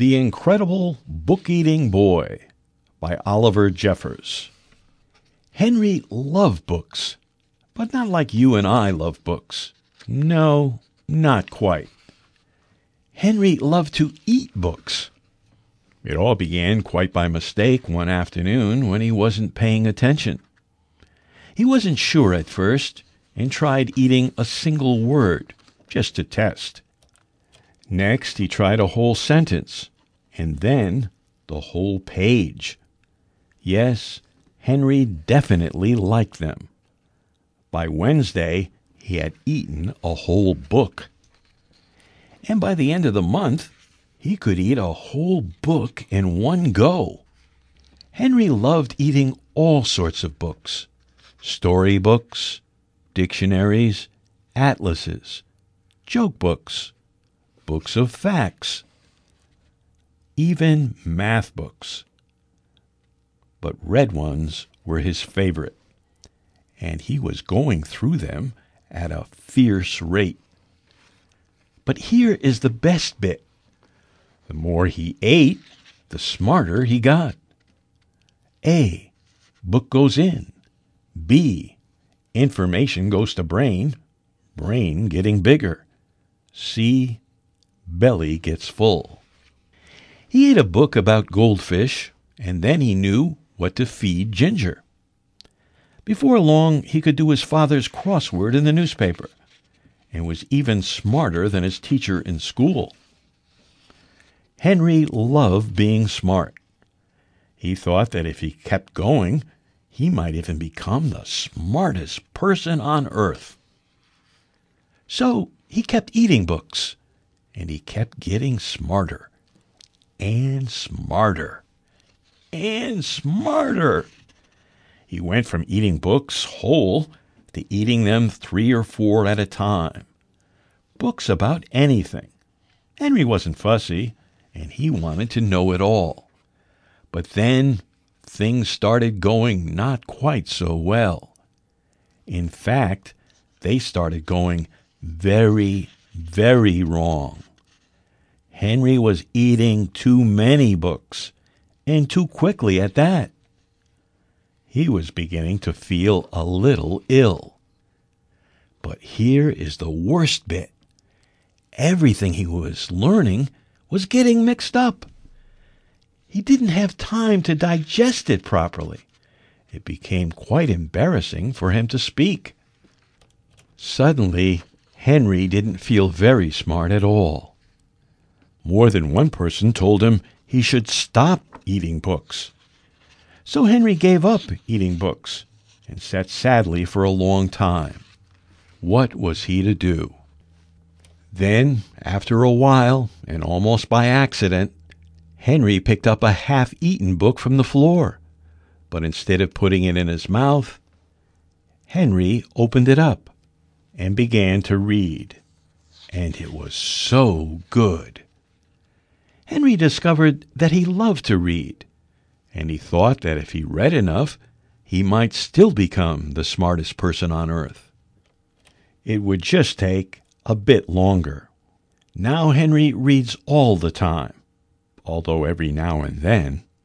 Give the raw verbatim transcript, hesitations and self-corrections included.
The Incredible Book-Eating Boy by Oliver Jeffers. Henry loved books, but not like you and I love books. No, not quite. Henry loved to eat books. It all began quite by mistake one afternoon when he wasn't paying attention. He wasn't sure at first and tried eating a single word just to test. Next, he tried a whole sentence and then the whole page. Yes, Henry definitely liked them. By Wednesday, he had eaten a whole book. And by the end of the month, he could eat a whole book in one go. Henry loved eating all sorts of books. Story books, dictionaries, atlases, joke books, books of facts, even math books. But red ones were his favorite, and he was going through them at a fierce rate. But here is the best bit. The more he ate, the smarter he got. A. Book goes in. B. Information goes to brain. Brain getting bigger. C. Belly gets full. He ate a book about goldfish, and then he knew what to feed Ginger. Before long, he could do his father's crossword in the newspaper, and was even smarter than his teacher in school. Henry loved being smart. He thought that if he kept going, he might even become the smartest person on earth. So he kept eating books, and he kept getting smarter, and smarter, and smarter. He went from eating books whole to eating them three or four at a time. Books about anything. Henry wasn't fussy, and he wanted to know it all. But then things started going not quite so well. In fact, they started going very, very wrong. Henry was eating too many books, and too quickly at that. He was beginning to feel a little ill. But here is the worst bit. Everything he was learning was getting mixed up. He didn't have time to digest it properly. It became quite embarrassing for him to speak. Suddenly, Henry didn't feel very smart at all. More than one person told him he should stop eating books. So Henry gave up eating books and sat sadly for a long time. What was he to do? Then, after a while, and almost by accident, Henry picked up a half-eaten book from the floor. But instead of putting it in his mouth, Henry opened it up and began to read. And it was so good. Henry discovered that he loved to read, and he thought that if he read enough, he might still become the smartest person on earth. It would just take a bit longer. Now Henry reads all the time, although every now and then